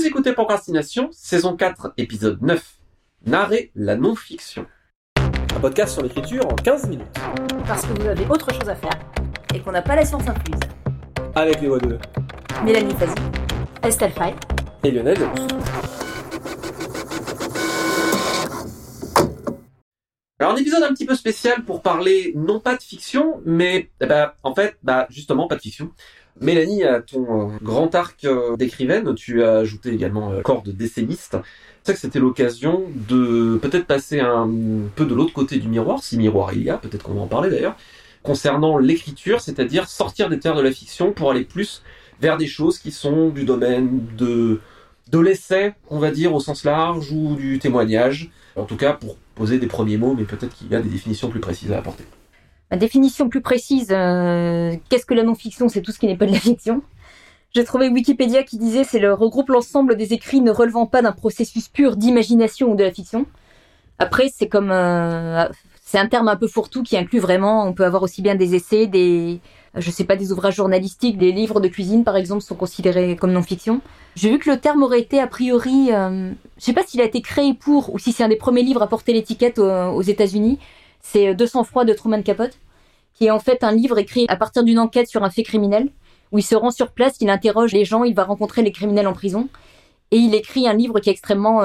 Vous écoutez Procrastination, saison 4, épisode 9. Narrer la non-fiction. Un podcast sur l'écriture en 15 minutes. Parce que vous avez autre chose à faire et qu'on n'a pas la science incluse. Avec les voix de Mélanie Fazi, Estelle Faye et Lionel Delos. Alors un épisode un petit peu spécial pour parler non pas de fiction, mais justement pas de fiction. Mélanie, à ton grand arc d'écrivaine, tu as ajouté également corde d'essayiste. C'est ça que c'était l'occasion de peut-être passer un peu de l'autre côté du miroir, si miroir il y a, peut-être qu'on va en parler d'ailleurs, concernant l'écriture, c'est-à-dire sortir des terres de la fiction pour aller plus vers des choses qui sont du domaine de l'essai, on va dire, au sens large, ou du témoignage, en tout cas pour poser des premiers mots, mais peut-être qu'il y a des définitions plus précises à apporter. Ma définition plus précise, qu'est-ce que la non-fiction? C'est tout ce qui n'est pas de la fiction. J'ai trouvé Wikipédia qui disait « c'est le regroupe l'ensemble des écrits ne relevant pas d'un processus pur d'imagination ou de la fiction ». Après, c'est comme c'est un terme un peu fourre-tout qui inclut vraiment, on peut avoir aussi bien des essais, des ouvrages journalistiques, des livres de cuisine par exemple sont considérés comme non-fiction. J'ai vu que le terme aurait été a priori, je sais pas s'il a été créé pour ou si c'est un des premiers livres à porter l'étiquette aux États-Unis. C'est « De sang-froid » de Truman Capote, qui est en fait un livre écrit à partir d'une enquête sur un fait criminel, où il se rend sur place, il interroge les gens, il va rencontrer les criminels en prison, et il écrit un livre qui est extrêmement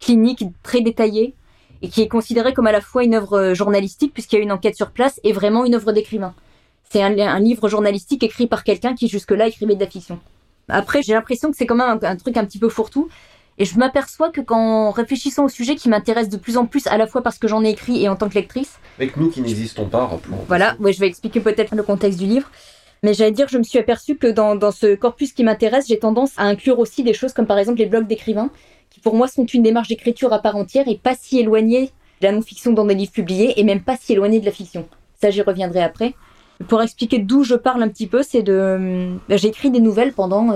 clinique, très détaillé, et qui est considéré comme à la fois une œuvre journalistique, puisqu'il y a une enquête sur place, et vraiment une œuvre d'écrivain. C'est un livre journalistique écrit par quelqu'un qui jusque-là écrivait de la fiction. Après, j'ai l'impression que c'est quand même un truc un petit peu fourre-tout, et je m'aperçois que qu'en réfléchissant au sujet qui m'intéresse de plus en plus, à la fois parce que j'en ai écrit et en tant que lectrice... Avec nous qui n'existons pas, rappelons. Voilà, ouais, je vais expliquer peut-être le contexte du livre. Mais j'allais dire, je me suis aperçue que dans ce corpus qui m'intéresse, j'ai tendance à inclure aussi des choses comme par exemple les blogs d'écrivains, qui pour moi sont une démarche d'écriture à part entière et pas si éloignée de la non-fiction dans des livres publiés, et même pas si éloignée de la fiction. Ça, j'y reviendrai après. Pour expliquer d'où je parle un petit peu, c'est de... J'ai écrit des nouvelles pendant,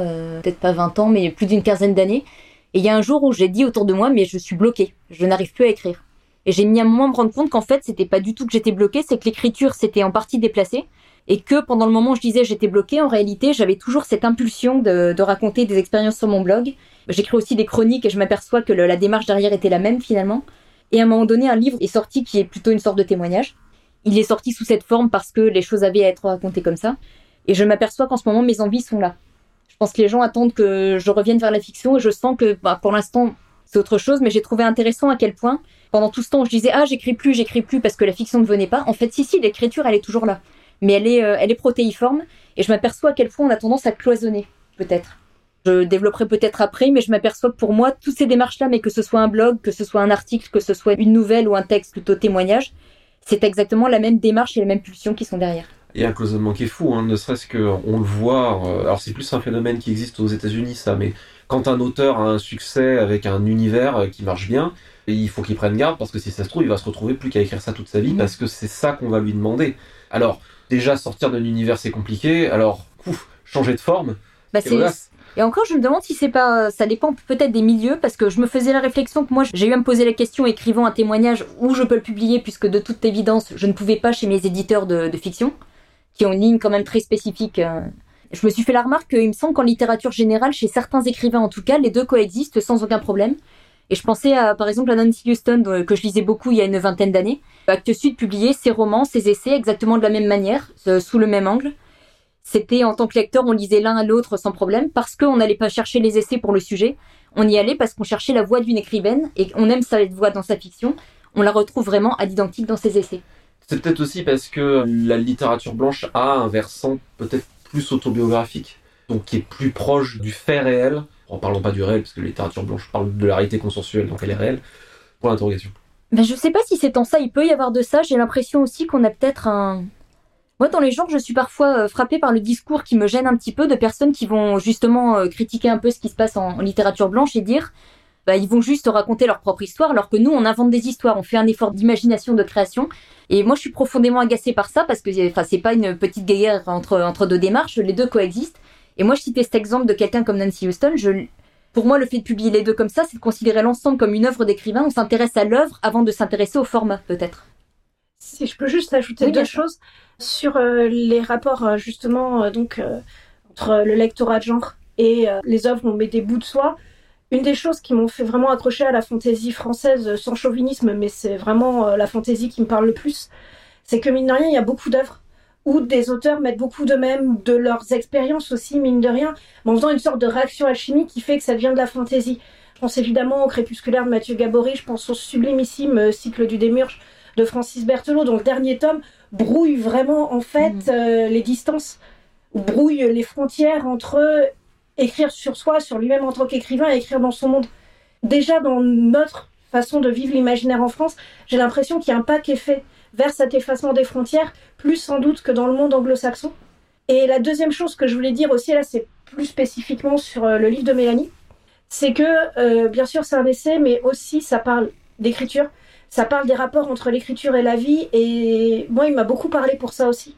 peut-être pas 20 ans, mais plus d'une quinzaine d'années. Et il y a un jour où j'ai dit autour de moi, mais je suis bloquée, je n'arrive plus à écrire. Et j'ai mis un moment à me rendre compte qu'en fait, c'était pas du tout que j'étais bloquée, c'est que l'écriture s'était en partie déplacée, et que pendant le moment où je disais j'étais bloquée, en réalité, j'avais toujours cette impulsion de raconter des expériences sur mon blog. J'écris aussi des chroniques et je m'aperçois que la démarche derrière était la même finalement. Et à un moment donné, un livre est sorti qui est plutôt une sorte de témoignage. Il est sorti sous cette forme parce que les choses avaient à être racontées comme ça. Et je m'aperçois qu'en ce moment, mes envies sont là. Je pense que les gens attendent que je revienne vers la fiction et je sens que pour l'instant, c'est autre chose. Mais j'ai trouvé intéressant à quel point, pendant tout ce temps, je disais « Ah, j'écris plus parce que la fiction ne venait pas ». En fait, si, l'écriture, elle est toujours là. Mais elle est protéiforme et je m'aperçois à quel point on a tendance à cloisonner, peut-être. Je développerai peut-être après, mais je m'aperçois que pour moi, toutes ces démarches-là, mais que ce soit un blog, que ce soit un article, que ce soit une nouvelle ou un texte plutôt témoignage, c'est exactement la même démarche et les mêmes pulsions qui sont derrière. Il y a un cloisonnement qui est fou, ne serait-ce qu'on le voit, alors c'est plus un phénomène qui existe aux États-Unis ça, mais quand un auteur a un succès avec un univers qui marche bien, il faut qu'il prenne garde parce que si ça se trouve, il va se retrouver plus qu'à écrire ça toute sa vie parce que c'est ça qu'on va lui demander. Alors, déjà sortir d'un univers c'est compliqué, alors changer de forme, et encore je me demande si c'est pas, ça dépend peut-être des milieux parce que je me faisais la réflexion que moi j'ai eu à me poser la question écrivant un témoignage où je peux le publier puisque de toute évidence je ne pouvais pas chez mes éditeurs de fiction. Qui ont une ligne quand même très spécifique. Je me suis fait la remarque qu'il me semble qu'en littérature générale, chez certains écrivains en tout cas, les deux coexistent sans aucun problème. Et je pensais à, par exemple, à Nancy Huston, que je lisais beaucoup il y a une vingtaine d'années. Acte Sud publiait ses romans, ses essais exactement de la même manière, sous le même angle. C'était, en tant que lecteur, on lisait l'un à l'autre sans problème, parce qu'on n'allait pas chercher les essais pour le sujet. On y allait parce qu'on cherchait la voix d'une écrivaine, et on aime cette voix dans sa fiction. On la retrouve vraiment à l'identique dans ses essais. C'est peut-être aussi parce que la littérature blanche a un versant peut-être plus autobiographique, donc qui est plus proche du fait réel. En parlant pas du réel, parce que la littérature blanche parle de la réalité consensuelle, donc elle est réelle. Pour l'interrogation. Je sais pas si c'est en ça, il peut y avoir de ça. J'ai l'impression aussi qu'on a peut-être un... Moi, dans les genres, je suis parfois frappée par le discours qui me gêne un petit peu de personnes qui vont justement critiquer un peu ce qui se passe en littérature blanche et dire... ils vont juste raconter leur propre histoire, alors que nous, on invente des histoires, on fait un effort d'imagination, de création. Et moi, je suis profondément agacée par ça, parce que c'est pas une petite guerre entre deux démarches, les deux coexistent. Et moi, je citais cet exemple de quelqu'un comme Nancy Huston. Pour moi, le fait de publier les deux comme ça, c'est de considérer l'ensemble comme une œuvre d'écrivain. On s'intéresse à l'œuvre avant de s'intéresser au format, peut-être. Si je peux juste ajouter deux choses sur les rapports, justement, entre le lectorat de genre et les œuvres où on met des bouts de soi. Une des choses qui m'ont fait vraiment accrocher à la fantaisie française, sans chauvinisme, mais c'est vraiment la fantaisie qui me parle le plus, c'est que mine de rien, il y a beaucoup d'œuvres où des auteurs mettent beaucoup d'eux-mêmes, de leurs expériences aussi, mine de rien, mais en faisant une sorte de réaction alchimique qui fait que ça devient de la fantaisie. Je pense évidemment au Crépusculaire de Mathieu Gaborie, je pense au sublimissime Cycle du démiurge de Francis Berthelot, dont le dernier tome brouille vraiment en fait les distances, brouille les frontières entre écrire sur soi, sur lui-même en tant qu'écrivain et écrire dans son monde. Déjà dans notre façon de vivre l'imaginaire en France, j'ai l'impression qu'il y a un pas qui est fait vers cet effacement des frontières, plus sans doute que dans le monde anglo-saxon. Et la deuxième chose que je voulais dire aussi, là c'est plus spécifiquement sur le livre de Mélanie, c'est que bien sûr c'est un essai, mais aussi ça parle d'écriture, ça parle des rapports entre l'écriture et la vie, et moi il m'a beaucoup parlé pour ça aussi.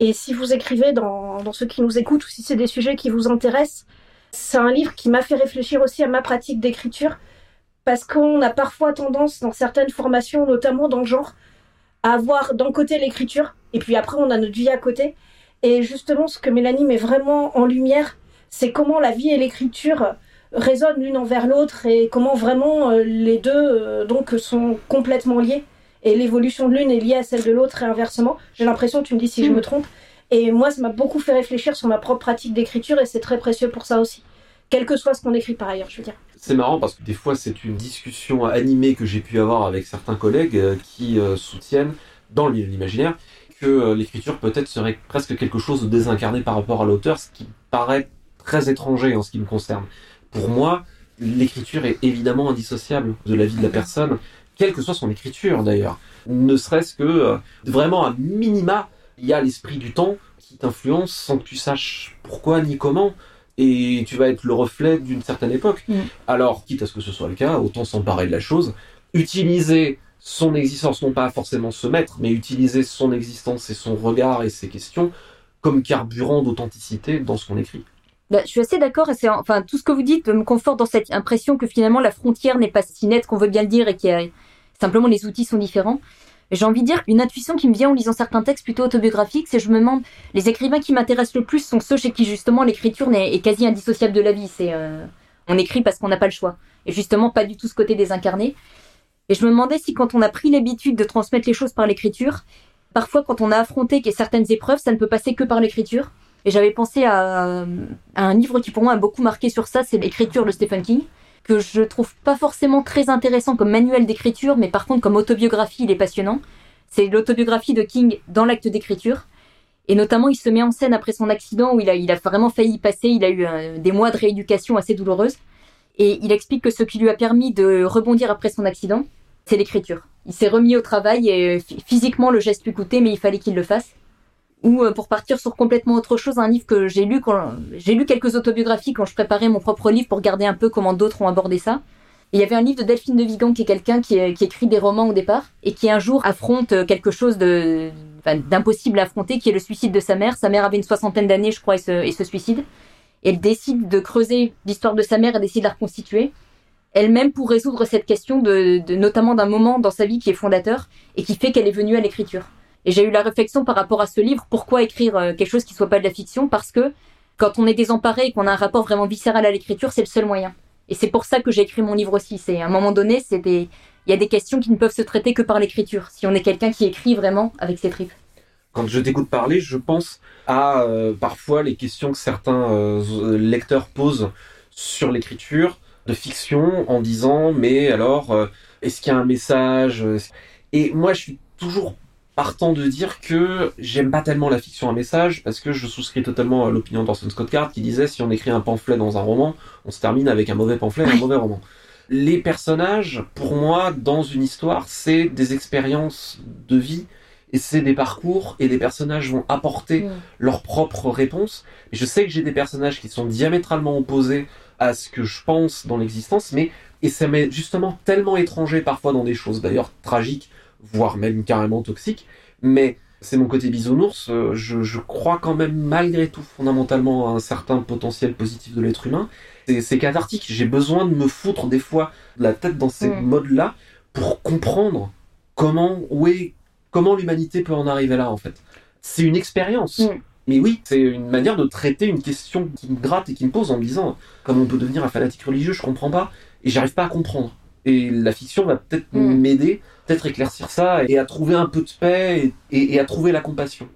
Et si vous écrivez dans ceux qui nous écoutent, ou si c'est des sujets qui vous intéressent, c'est un livre qui m'a fait réfléchir aussi à ma pratique d'écriture, parce qu'on a parfois tendance, dans certaines formations, notamment dans le genre, à avoir d'un côté l'écriture, et puis après on a notre vie à côté. Et justement, ce que Mélanie met vraiment en lumière, c'est comment la vie et l'écriture résonnent l'une envers l'autre, et comment vraiment les deux donc, sont complètement liés. Et l'évolution de l'une est liée à celle de l'autre et inversement. J'ai l'impression, tu me dis si je me trompe. Et moi, ça m'a beaucoup fait réfléchir sur ma propre pratique d'écriture et c'est très précieux pour ça aussi. Quel que soit ce qu'on écrit par ailleurs, je veux dire. C'est marrant parce que des fois, c'est une discussion animée que j'ai pu avoir avec certains collègues qui soutiennent, dans le milieu de l'imaginaire, que l'écriture peut-être serait presque quelque chose de désincarné par rapport à l'auteur, ce qui paraît très étranger en ce qui me concerne. Pour moi, l'écriture est évidemment indissociable de la vie de la personne, quelle que soit son écriture d'ailleurs, ne serait-ce que vraiment à minima, il y a l'esprit du temps qui t'influence sans que tu saches pourquoi ni comment, et tu vas être le reflet d'une certaine époque. Alors, quitte à ce que ce soit le cas, autant s'emparer de la chose, utiliser son existence, non pas forcément se mettre, mais utiliser son existence et son regard et ses questions comme carburant d'authenticité dans ce qu'on écrit. Bah, je suis assez d'accord, et tout ce que vous dites me conforte dans cette impression que finalement la frontière n'est pas si nette qu'on veut bien le dire et qu'il y a simplement les outils sont différents. J'ai envie de dire une intuition qui me vient en lisant certains textes plutôt autobiographiques, c'est je me demande, les écrivains qui m'intéressent le plus sont ceux chez qui justement l'écriture est quasi indissociable de la vie. C'est on écrit parce qu'on n'a pas le choix, et justement pas du tout ce côté désincarné. Et je me demandais si quand on a pris l'habitude de transmettre les choses par l'écriture, parfois quand on a affronté certaines épreuves, ça ne peut passer que par l'écriture. Et j'avais pensé à un livre qui pour moi a beaucoup marqué sur ça, c'est l'écriture de Stephen King, que je trouve pas forcément très intéressant comme manuel d'écriture, mais par contre comme autobiographie il est passionnant. C'est l'autobiographie de King dans l'acte d'écriture, et notamment il se met en scène après son accident où il a vraiment failli y passer, il a eu des mois de rééducation assez douloureuse, et il explique que ce qui lui a permis de rebondir après son accident, c'est l'écriture. Il s'est remis au travail et physiquement le geste lui coûtait, mais il fallait qu'il le fasse. Ou pour partir sur complètement autre chose, un livre que j'ai lu, quelques autobiographies quand je préparais mon propre livre pour regarder un peu comment d'autres ont abordé ça. Et il y avait un livre de Delphine de Vigan qui est quelqu'un qui écrit des romans au départ et qui un jour affronte quelque chose d'impossible à affronter, qui est le suicide de sa mère. Sa mère avait une 60aine d'années, je crois, et se suicide. Elle décide de creuser l'histoire de sa mère et décide de la reconstituer elle-même pour résoudre cette question, notamment d'un moment dans sa vie qui est fondateur et qui fait qu'elle est venue à l'écriture. Et j'ai eu la réflexion par rapport à ce livre, pourquoi écrire quelque chose qui soit pas de la fiction ? Parce que quand on est désemparé et qu'on a un rapport vraiment viscéral à l'écriture, c'est le seul moyen. Et c'est pour ça que j'ai écrit mon livre aussi. C'est à un moment donné, il y a des questions qui ne peuvent se traiter que par l'écriture, si on est quelqu'un qui écrit vraiment avec ses tripes. Quand je t'écoute parler, je pense à parfois les questions que certains lecteurs posent sur l'écriture de fiction en disant « mais alors, est-ce qu'il y a un message ?» Et moi, je suis toujours partant de dire que j'aime pas tellement la fiction à message, parce que je souscris totalement à l'opinion d'Orson Scott Card qui disait si on écrit un pamphlet dans un roman, on se termine avec un mauvais pamphlet et un mauvais roman. Les personnages, pour moi, dans une histoire, c'est des expériences de vie, et c'est des parcours, et les personnages vont apporter leurs propres réponses. Et je sais que j'ai des personnages qui sont diamétralement opposés à ce que je pense dans l'existence, et ça m'est justement tellement étranger parfois dans des choses d'ailleurs tragiques, voire même carrément toxique, mais c'est mon côté bisounours, je crois quand même malgré tout fondamentalement à un certain potentiel positif de l'être humain, c'est cathartique, j'ai besoin de me foutre des fois la tête dans ces modes-là pour comprendre comment l'humanité peut en arriver là en fait. C'est une expérience, Mais oui, c'est une manière de traiter une question qui me gratte et qui me pose en me disant « Comment on peut devenir un fanatique religieux, je comprends pas, et j'arrive pas à comprendre. » Et la fiction va peut-être m'aider, peut-être éclaircir ça, et à trouver un peu de paix, et à trouver la compassion.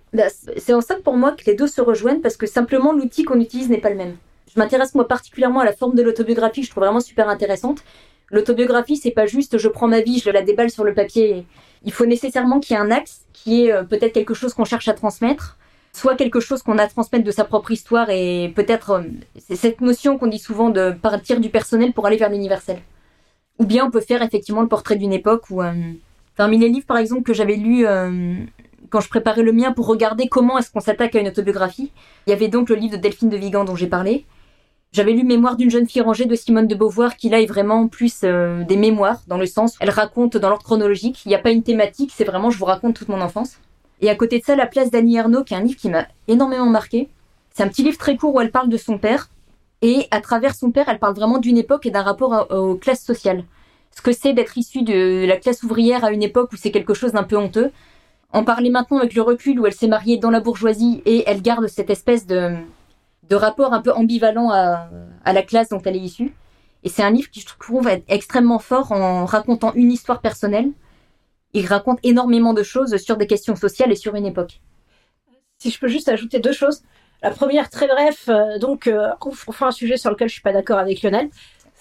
C'est en ça que pour moi que les deux se rejoignent, parce que simplement l'outil qu'on utilise n'est pas le même. Je m'intéresse moi particulièrement à la forme de l'autobiographie, que je trouve vraiment super intéressante. L'autobiographie, c'est pas juste « je prends ma vie, je la déballe sur le papier ». Il faut nécessairement qu'il y ait un axe, qui est peut-être quelque chose qu'on cherche à transmettre, soit quelque chose qu'on a à transmettre de sa propre histoire, et peut-être, c'est cette notion qu'on dit souvent de partir du personnel pour aller vers l'universel. Ou bien on peut faire effectivement le portrait d'une époque où... Parmi les livres par exemple que j'avais lus quand je préparais le mien pour regarder comment est-ce qu'on s'attaque à une autobiographie, il y avait donc le livre de Delphine de Vigan dont j'ai parlé. J'avais lu Mémoires d'une jeune fille rangée de Simone de Beauvoir, qui là est vraiment plus des mémoires, dans le sens où elle raconte dans l'ordre chronologique, il n'y a pas une thématique, c'est vraiment je vous raconte toute mon enfance. Et à côté de ça, La place d'Annie Ernaux, qui est un livre qui m'a énormément marqué. C'est un petit livre très court où elle parle de son père. Et à travers son père, elle parle vraiment d'une époque et d'un rapport aux classes sociales. Ce que c'est d'être issu de la classe ouvrière à une époque où c'est quelque chose d'un peu honteux. En parler maintenant avec le recul, où elle s'est mariée dans la bourgeoisie et elle garde cette espèce de rapport un peu ambivalent à la classe dont elle est issue. Et c'est un livre qui, je trouve, est extrêmement fort en racontant une histoire personnelle. Il raconte énormément de choses sur des questions sociales et sur une époque. Si je peux juste ajouter deux choses. La première, très bref, enfin un sujet sur lequel je ne suis pas d'accord avec Lionel.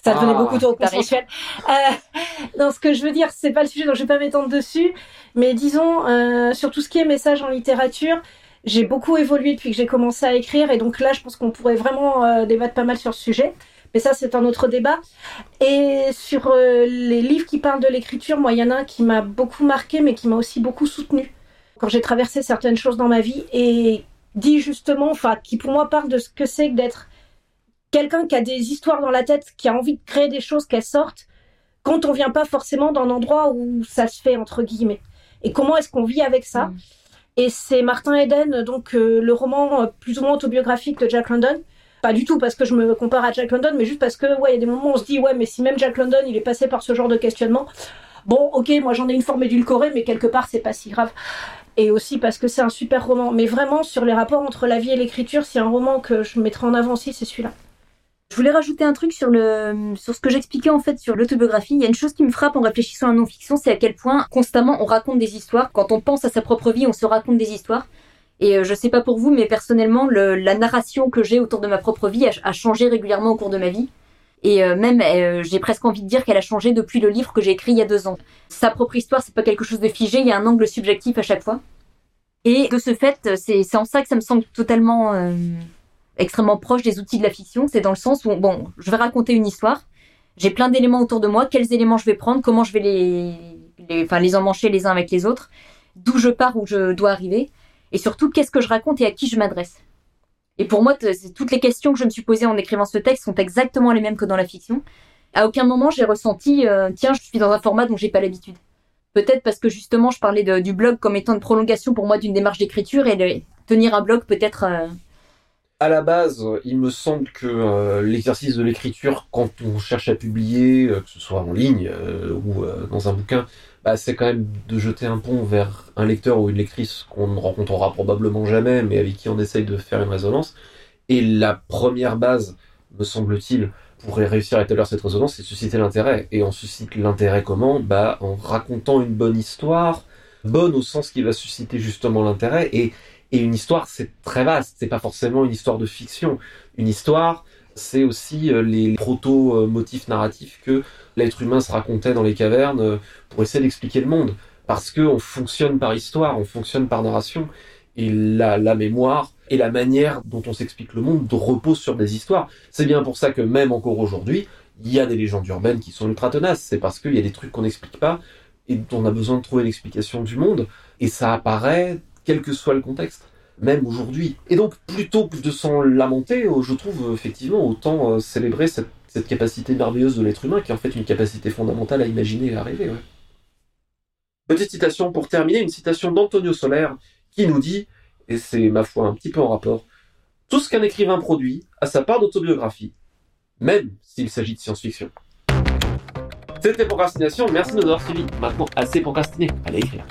Ça devenait beaucoup trop consensuel. Non, ce que je veux dire, ce n'est pas le sujet, donc je ne vais pas m'étendre dessus. Mais disons, sur tout ce qui est message en littérature, j'ai beaucoup évolué depuis que j'ai commencé à écrire. Et donc là, je pense qu'on pourrait vraiment débattre pas mal sur ce sujet. Mais ça, c'est un autre débat. Et sur les livres qui parlent de l'écriture, moi, il y en a un qui m'a beaucoup marqué, mais qui m'a aussi beaucoup soutenue quand j'ai traversé certaines choses dans ma vie, et dit justement, enfin, qui pour moi parle de ce que c'est que d'être quelqu'un qui a des histoires dans la tête, qui a envie de créer des choses, qu'elles sortent, quand on vient pas forcément d'un endroit où ça se fait, entre guillemets. Et comment est-ce qu'on vit avec ça ? Et c'est Martin Eden, donc le roman plus ou moins autobiographique de Jack London. Pas du tout parce que je me compare à Jack London, mais juste parce que, ouais, il y a des moments où on se dit, ouais, mais si même Jack London, il est passé par ce genre de questionnement, bon, ok, moi j'en ai une forme édulcorée, mais quelque part, c'est pas si grave. Et aussi parce que c'est un super roman. Mais vraiment, sur les rapports entre la vie et l'écriture, s'il y a un roman que je mettrai en avant aussi, c'est celui-là. Je voulais rajouter un truc sur ce que j'expliquais en fait sur l'autobiographie. Il y a une chose qui me frappe en réfléchissant à la non-fiction, c'est à quel point constamment on raconte des histoires. Quand on pense à sa propre vie, on se raconte des histoires. Et je sais pas pour vous, mais personnellement, la narration que j'ai autour de ma propre vie a changé régulièrement au cours de ma vie. Et même, j'ai presque envie de dire qu'elle a changé depuis le livre que j'ai écrit il y a 2 ans. Sa propre histoire, c'est pas quelque chose de figé, il y a un angle subjectif à chaque fois. Et de ce fait, c'est en ça que ça me semble totalement extrêmement proche des outils de la fiction. C'est dans le sens où, bon, je vais raconter une histoire, j'ai plein d'éléments autour de moi, quels éléments je vais prendre, comment je vais les emmancher les uns avec les autres, d'où je pars, où je dois arriver. Et surtout, qu'est-ce que je raconte et à qui je m'adresse. Et pour moi, toutes les questions que je me suis posées en écrivant ce texte sont exactement les mêmes que dans la fiction. À aucun moment, j'ai ressenti « Tiens, je suis dans un format dont j'ai pas l'habitude ». Peut-être parce que justement, je parlais du blog comme étant une prolongation pour moi d'une démarche d'écriture et tenir un blog peut-être... À la base, il me semble que l'exercice de l'écriture, quand on cherche à publier, que ce soit en ligne ou dans un bouquin, c'est quand même de jeter un pont vers un lecteur ou une lectrice qu'on ne rencontrera probablement jamais, mais avec qui on essaye de faire une résonance. Et la première base, me semble-t-il, pour réussir à établir cette résonance, c'est de susciter l'intérêt. Et on suscite l'intérêt comment ? En racontant une bonne histoire, bonne au sens qui va susciter justement l'intérêt. Et une histoire, c'est très vaste, c'est pas forcément une histoire de fiction. Une histoire, c'est aussi les proto-motifs narratifs que l'être humain se racontait dans les cavernes pour essayer d'expliquer le monde. Parce qu'on fonctionne par histoire, on fonctionne par narration, et la mémoire et la manière dont on s'explique le monde repose sur des histoires. C'est bien pour ça que même encore aujourd'hui, il y a des légendes urbaines qui sont ultra tenaces, c'est parce qu'il y a des trucs qu'on n'explique pas et dont on a besoin de trouver l'explication du monde, et ça apparaît quel que soit le contexte, même aujourd'hui. Et donc, plutôt que de s'en lamenter, je trouve effectivement autant célébrer cette capacité merveilleuse de l'être humain, qui est en fait une capacité fondamentale à imaginer et à rêver. Ouais. Petite citation pour terminer, une citation d'Antonio Soler, qui nous dit, et c'est ma foi un petit peu en rapport, « Tout ce qu'un écrivain produit a sa part d'autobiographie, même s'il s'agit de science-fiction. » C'était Procrastination, merci de nous avoir suivis. Maintenant, assez procrastiné, allez écrire.